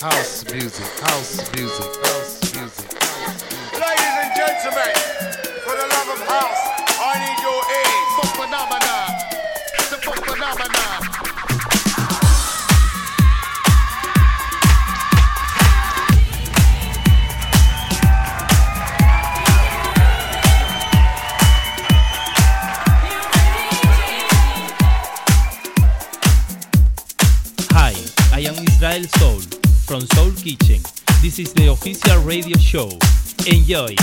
House music, house music, house music. Ladies and gentlemen, for the love of house, I need your ears. Fuck phenomena, it's a fuck phenomena. Israel Soul from Soul Kitchen. This is the official radio show. Enjoy.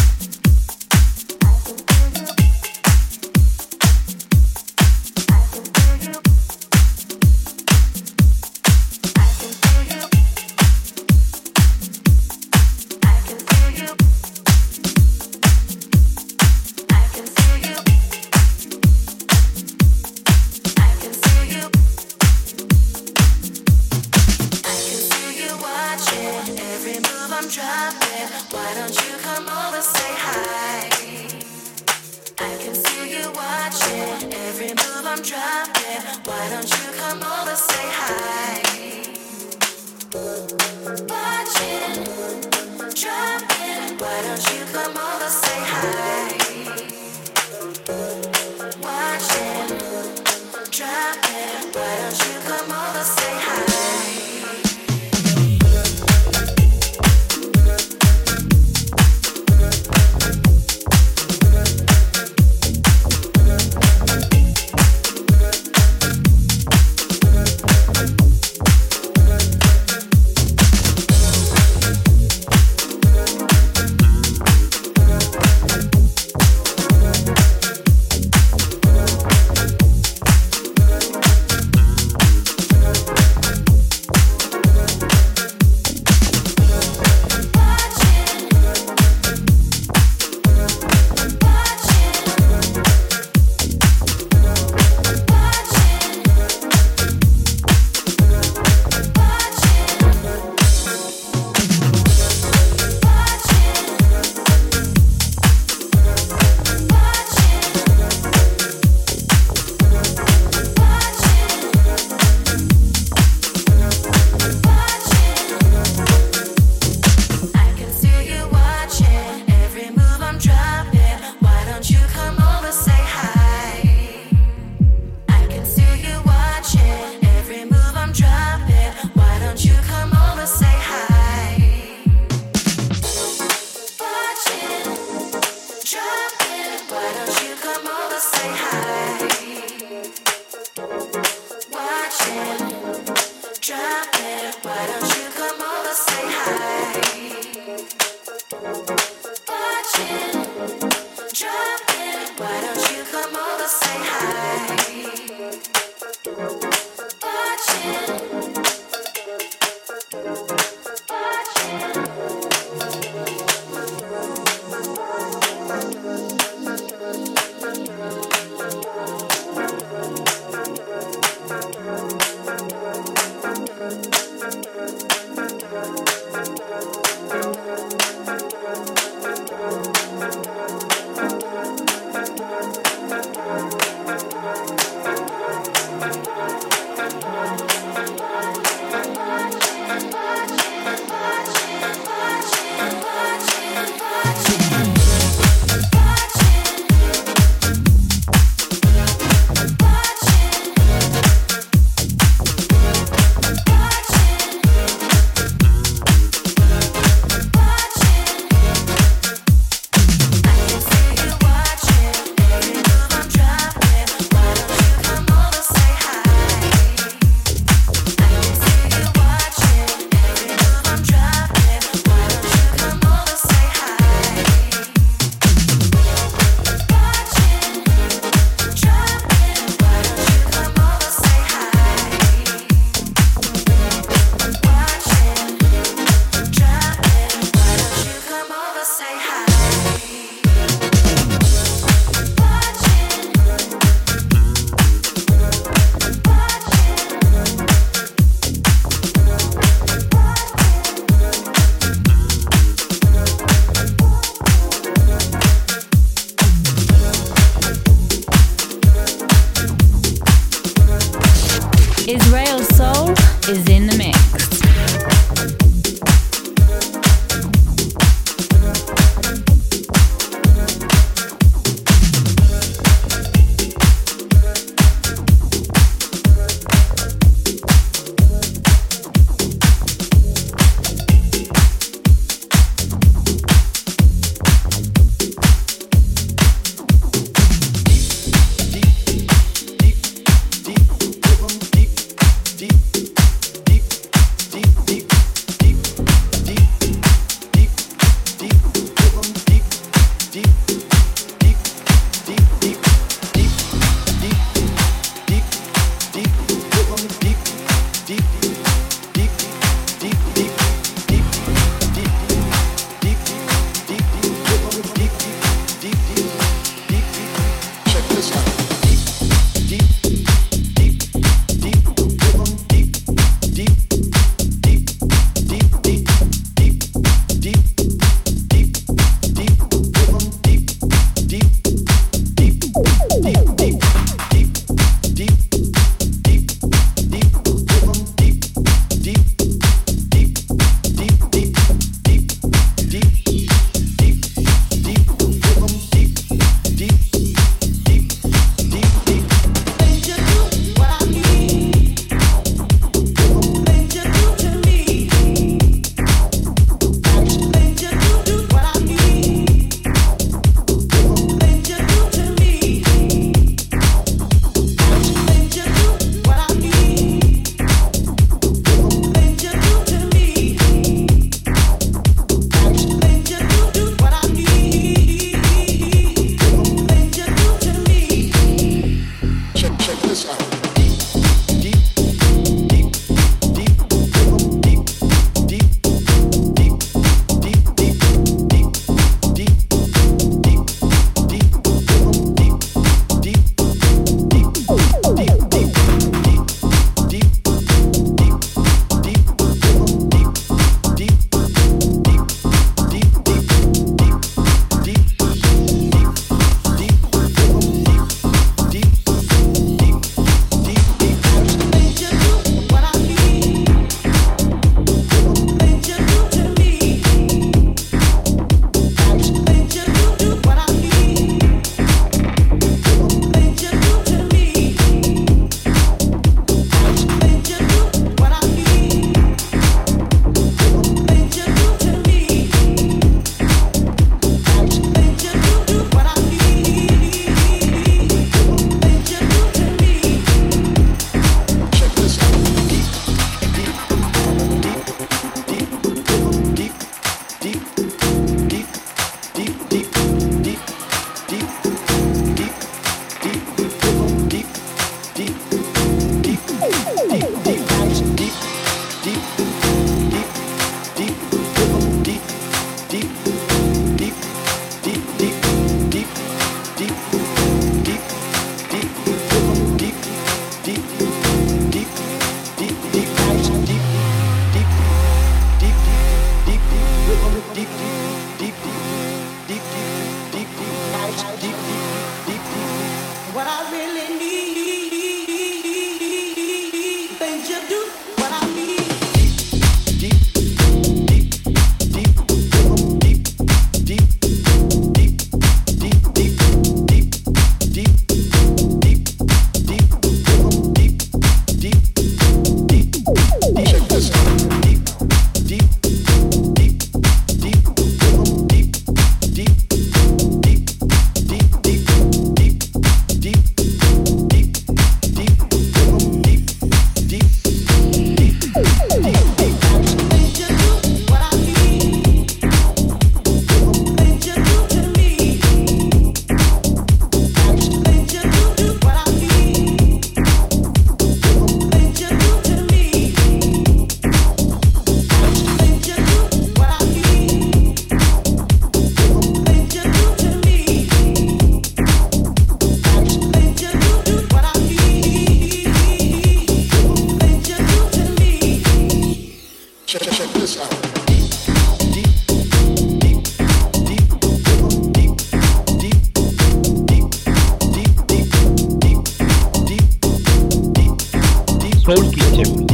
Soul is in the mix.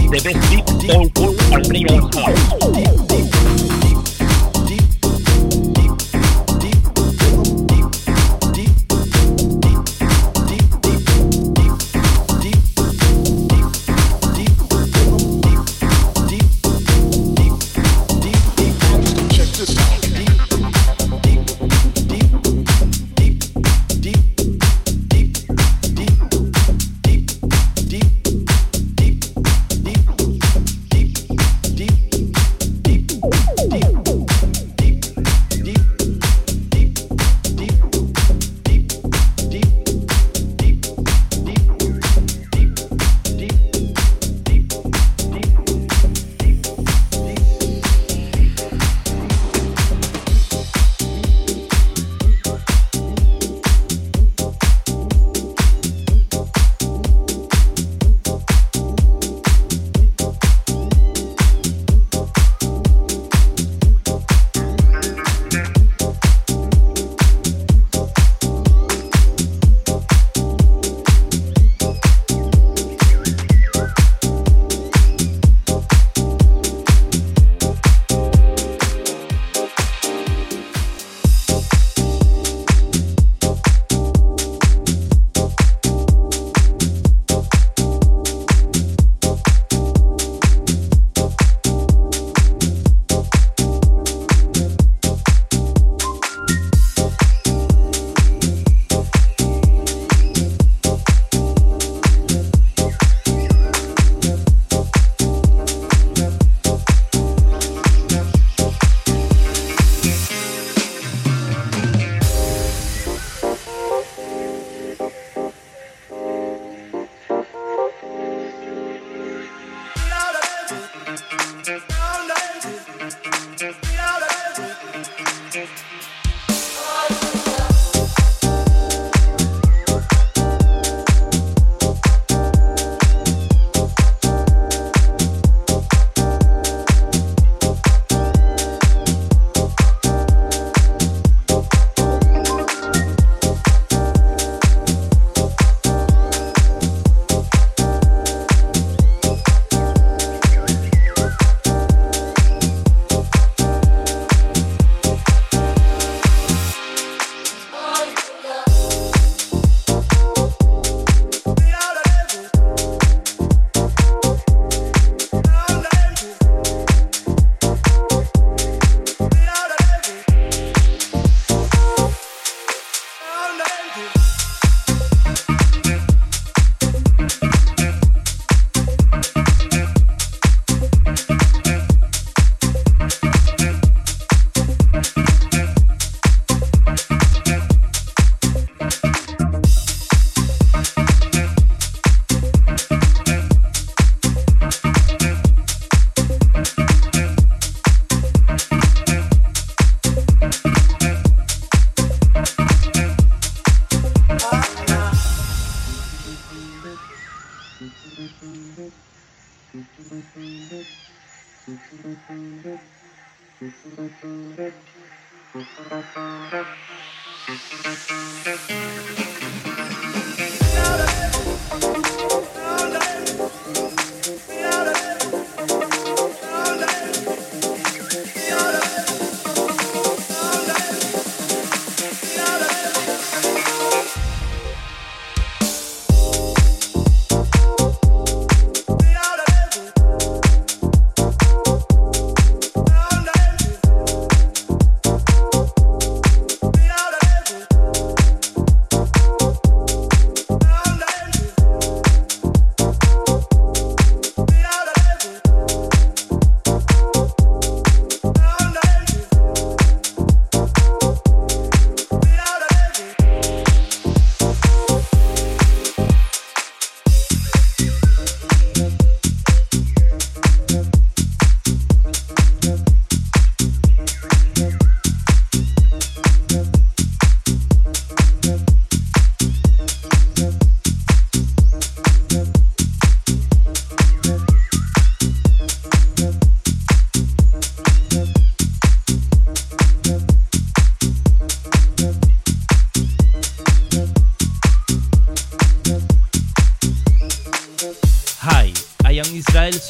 the best deep soul food are playing hard.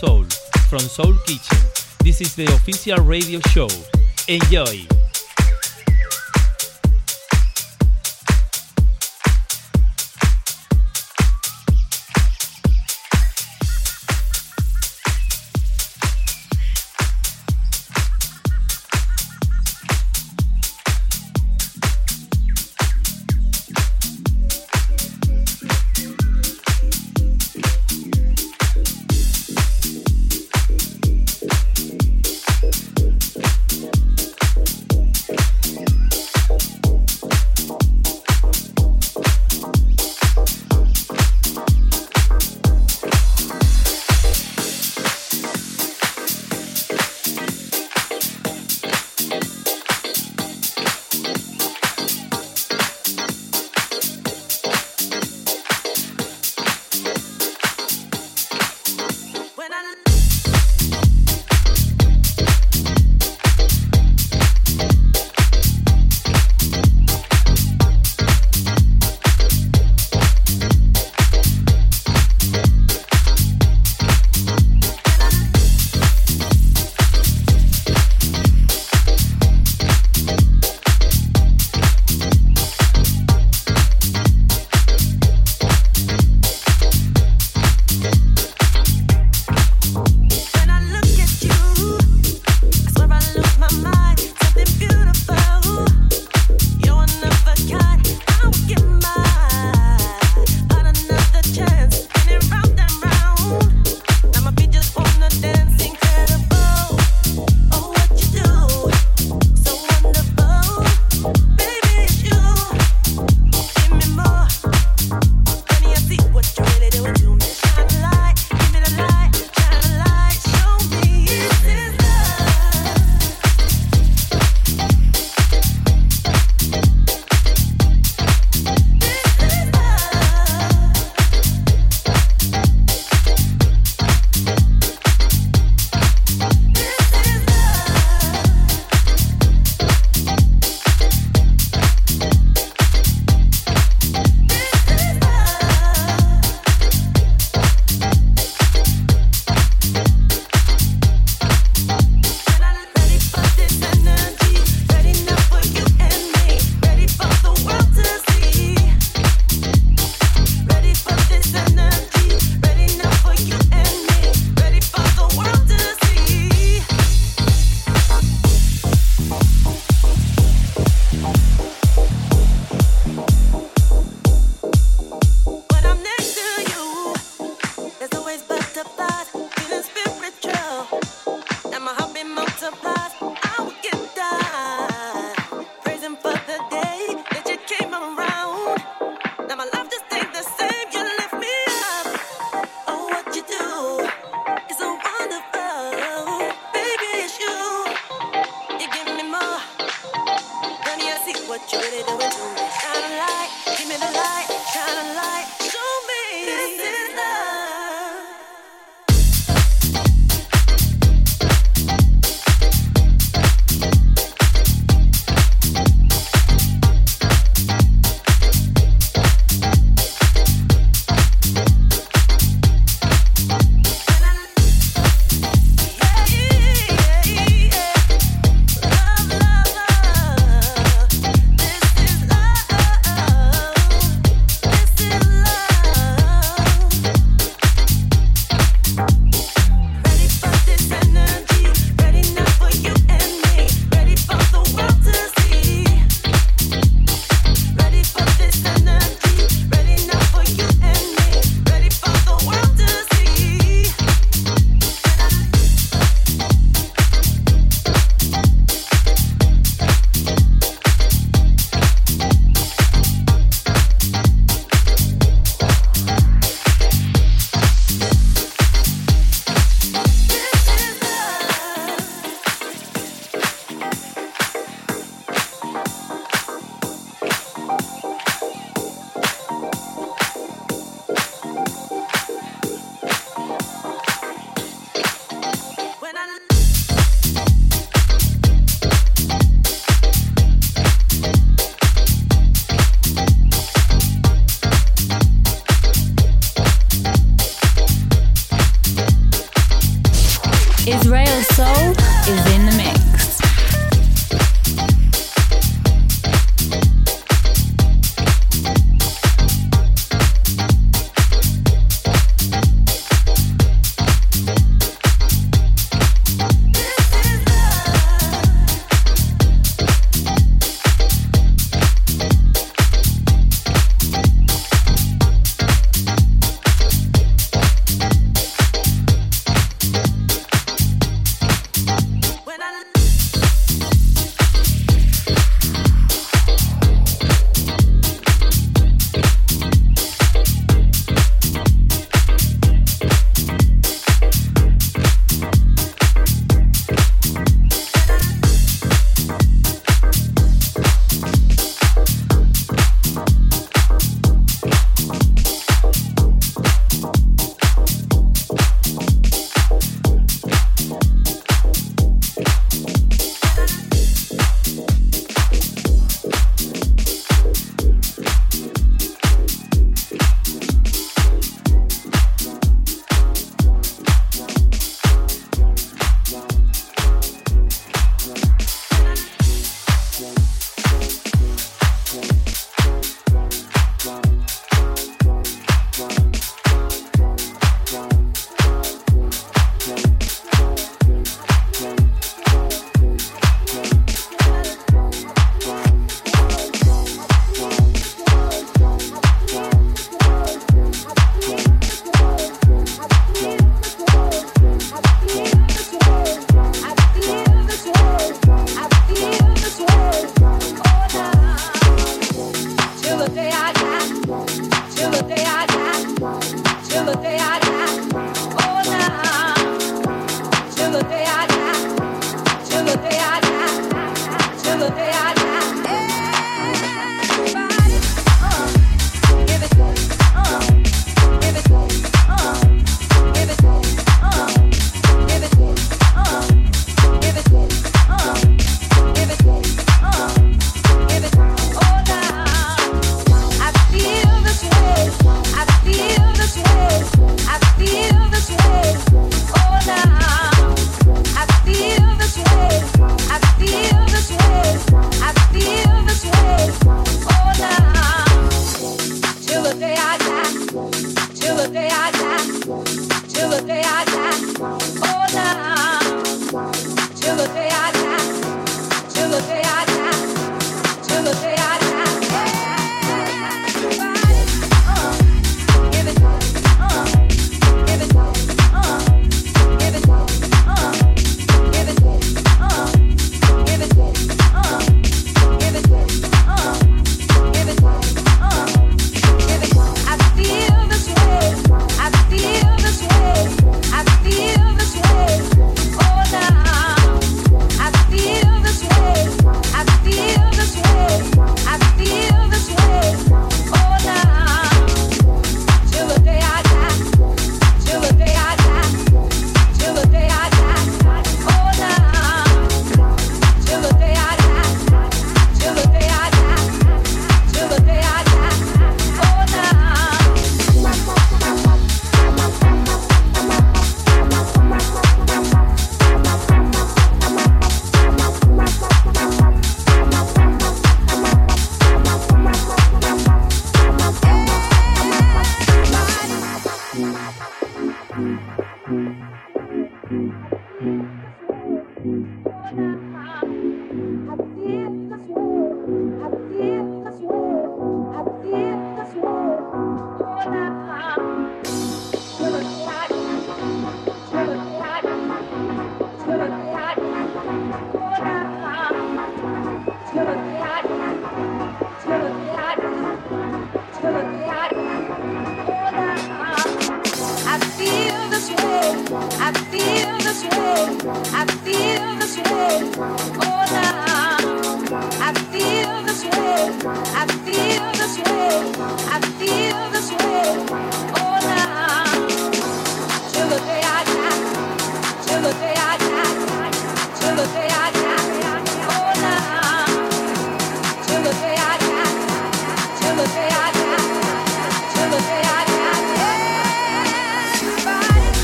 Soul from Soul Kitchen. This is the official radio show. Enjoy! Israel Soul is in the mix.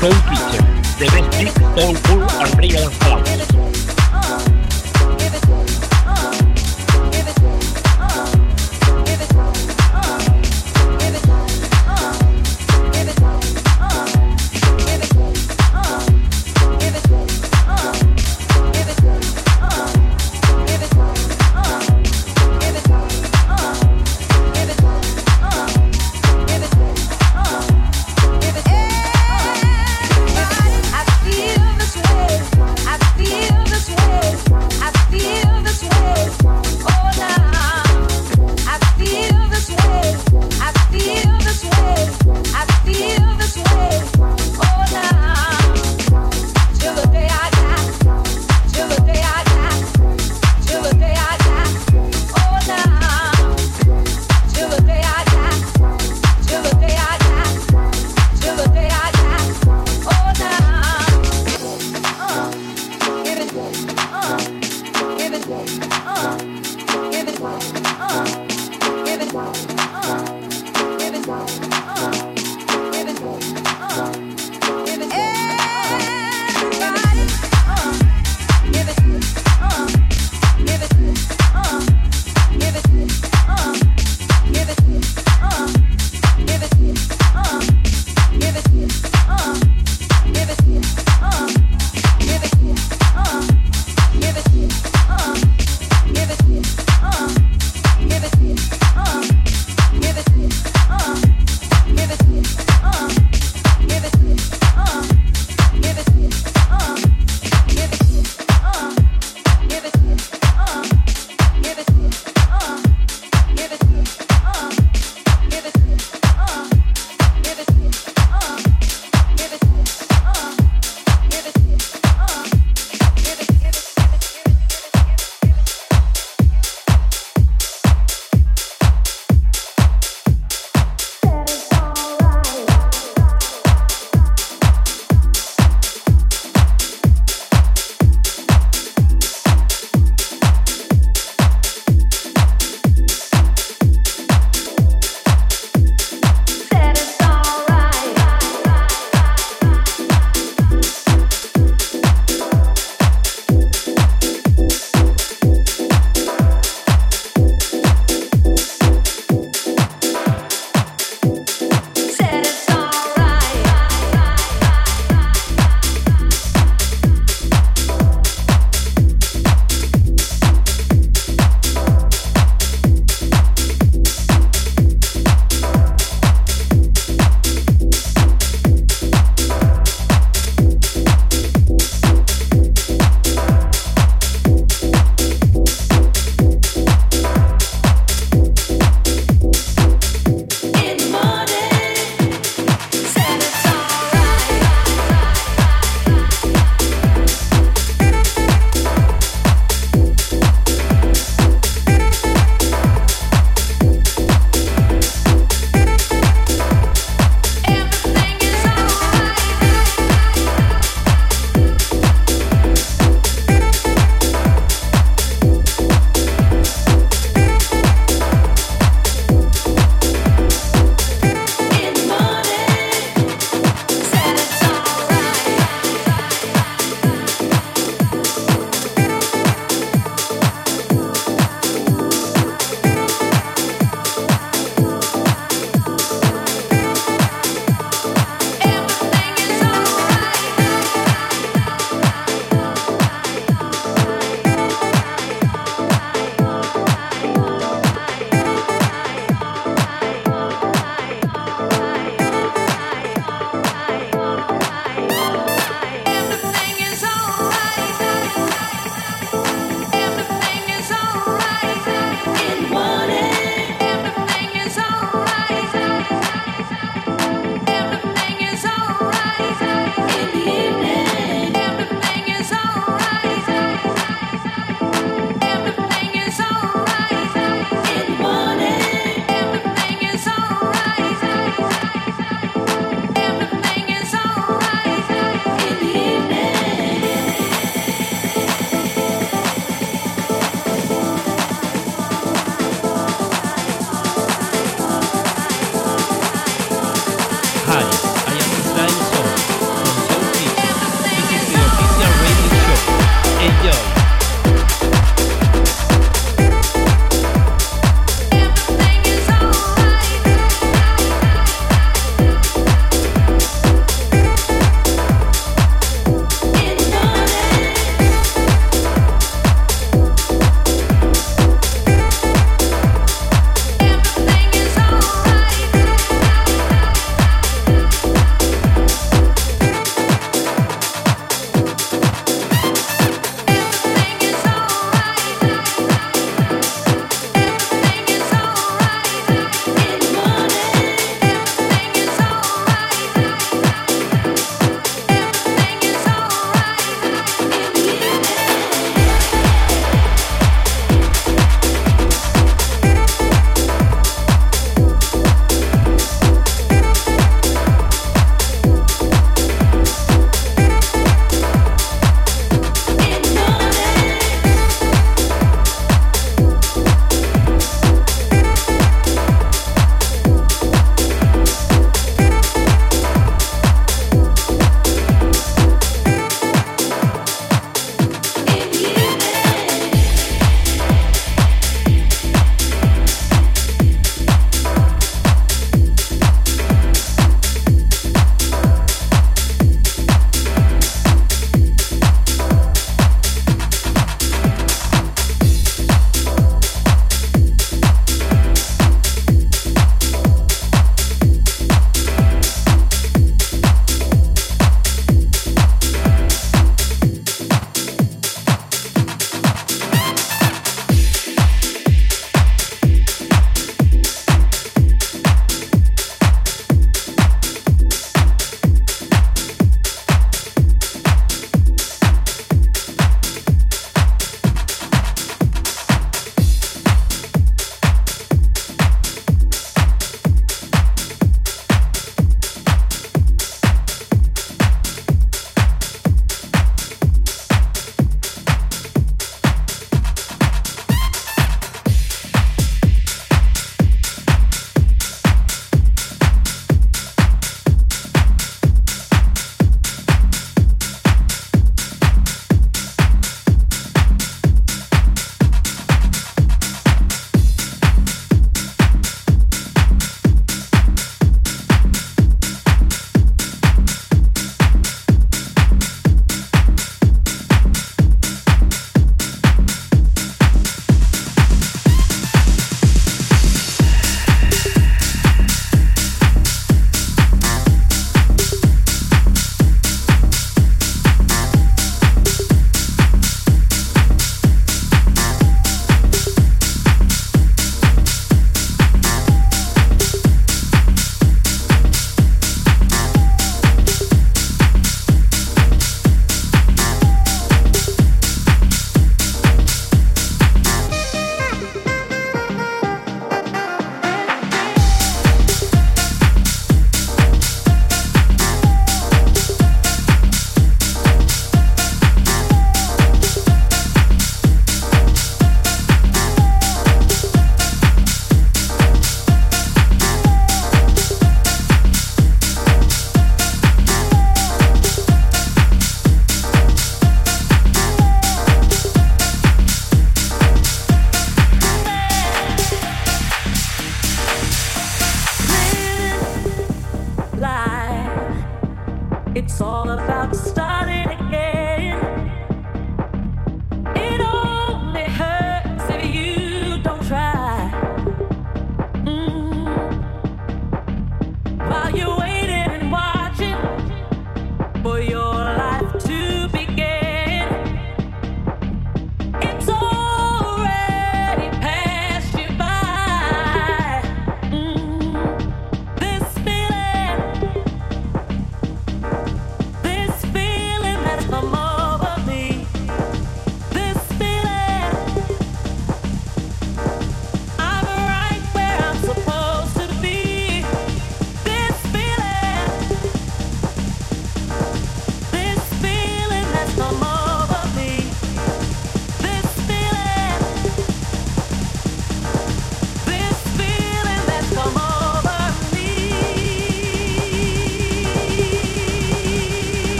Soul Kitchen, the best mix Soul Food and Israel Soul.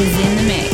is in the mix.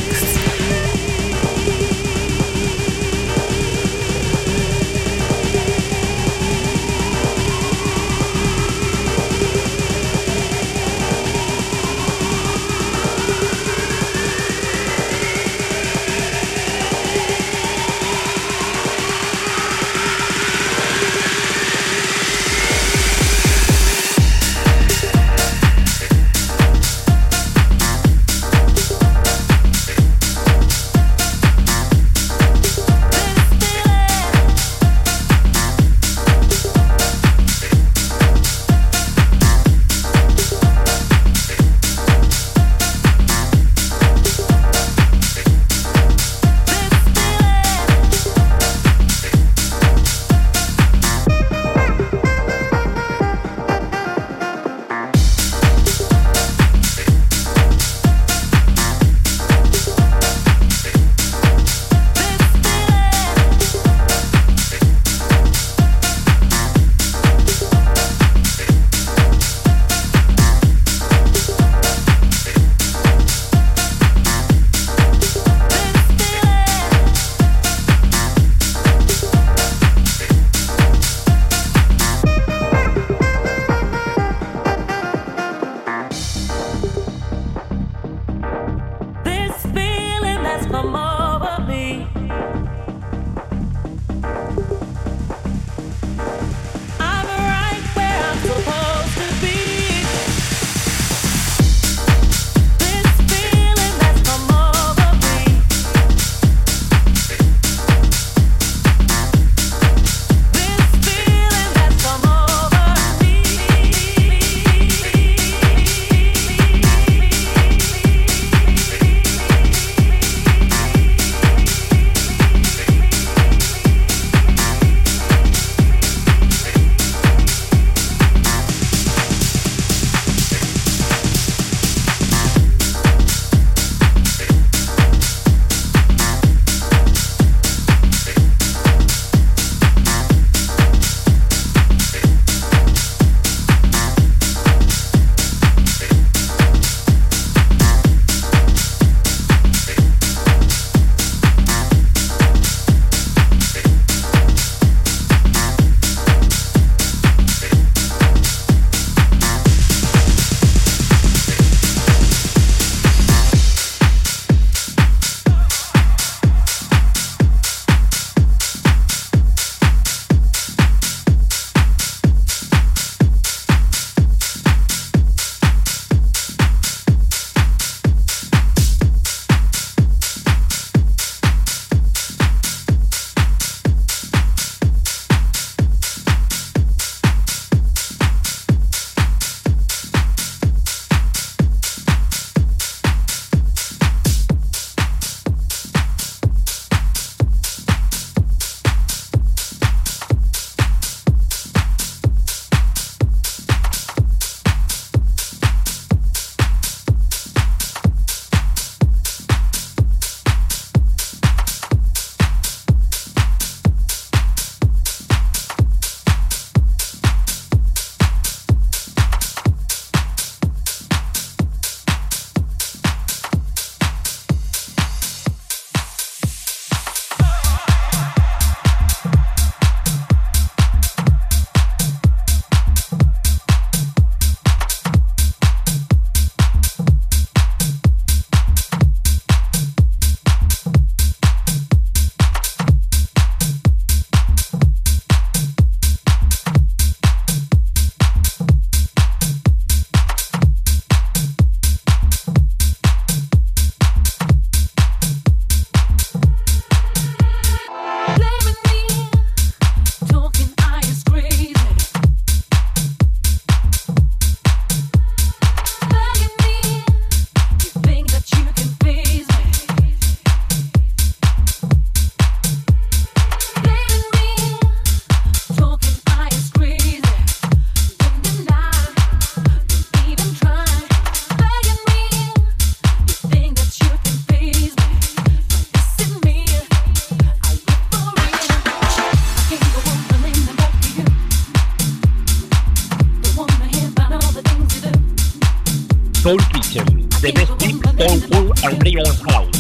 the best deep soul food and real house.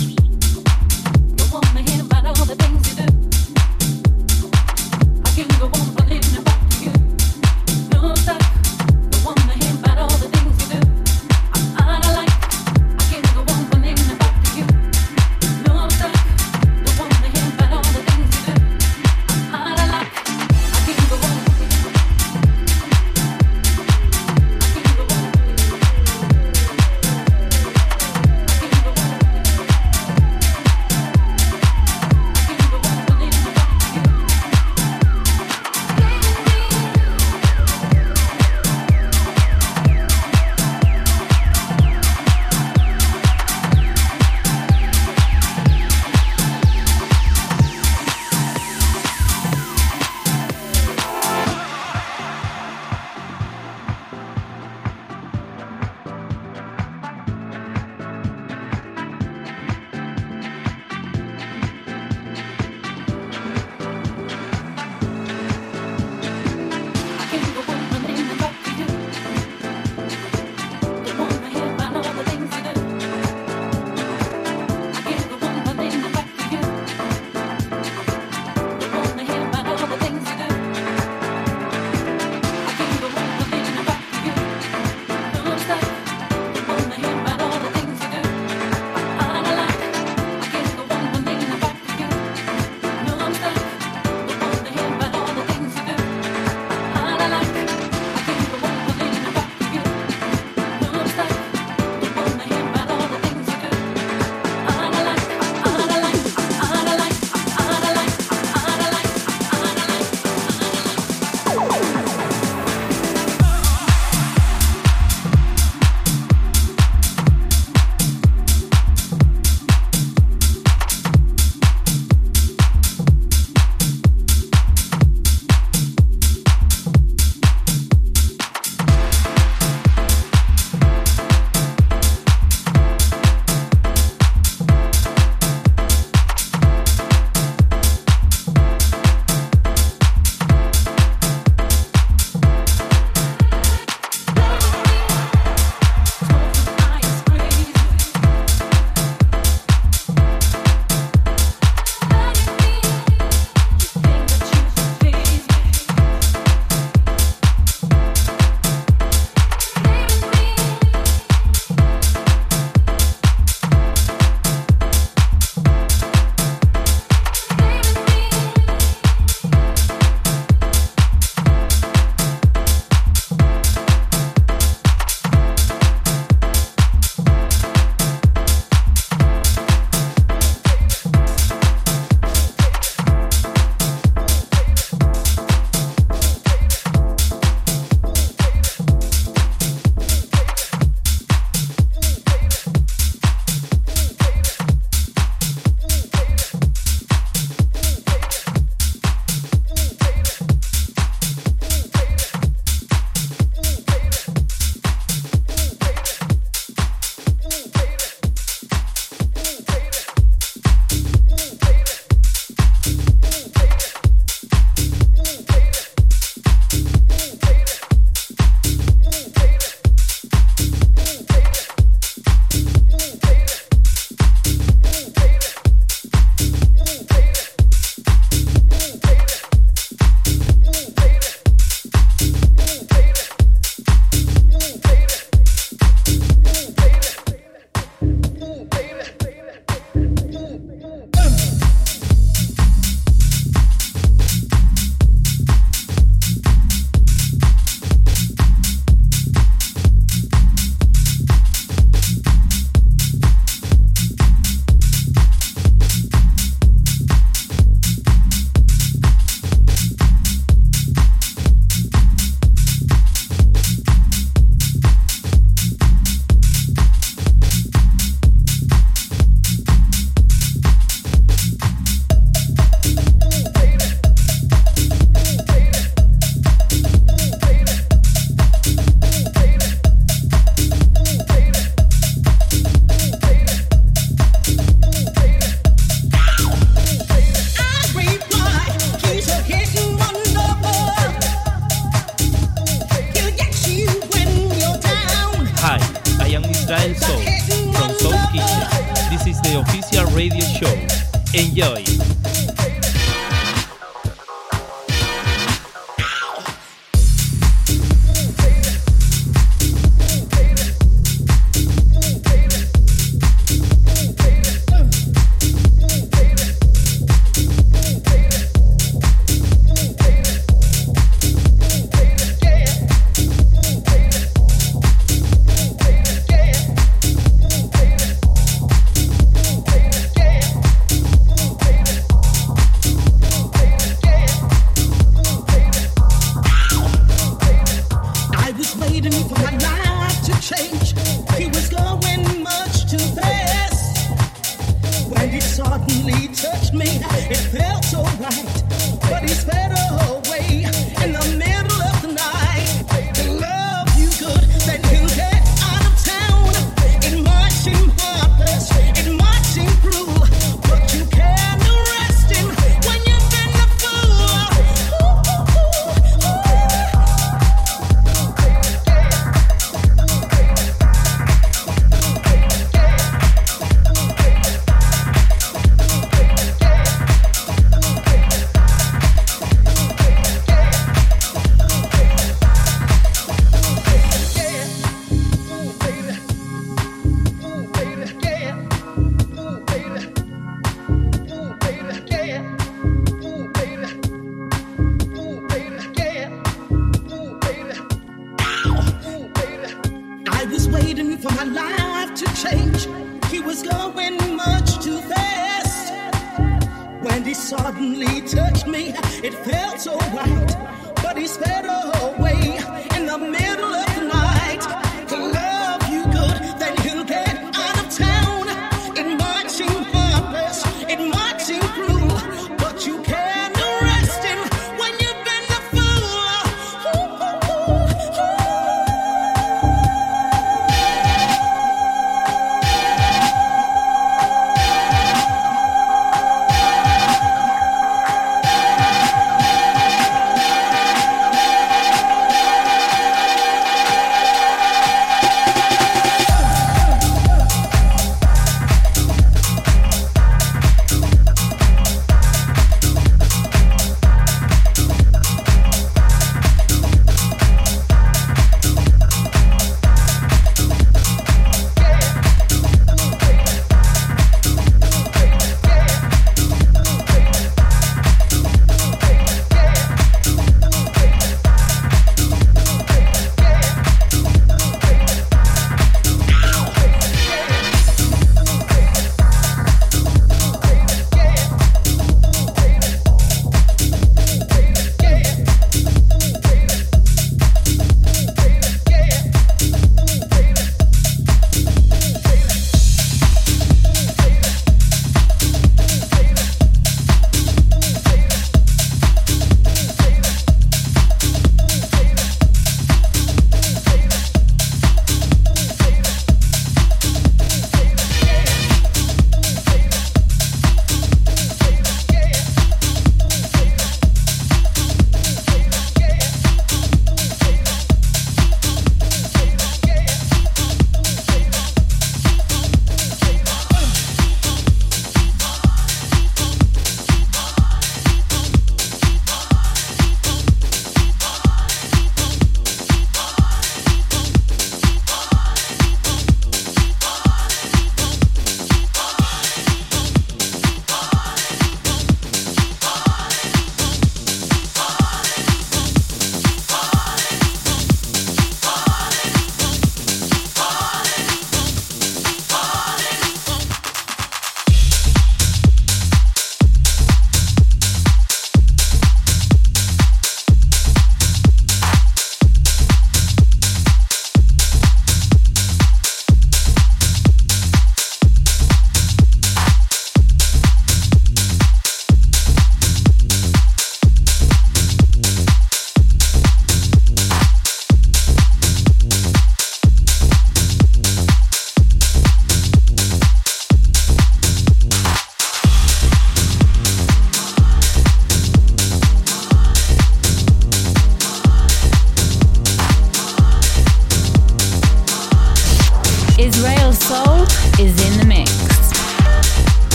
Soul Kitchen. This is the official radio show. Enjoy.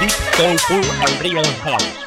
this soulful and real house.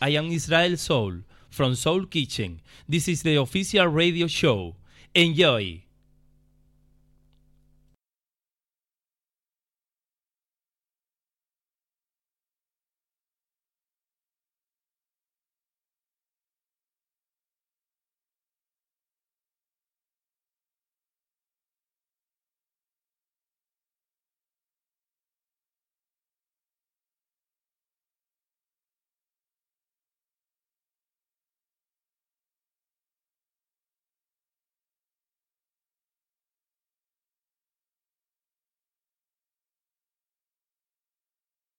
I am Israel Soul from Soul Kitchen. This is the official radio show. Enjoy!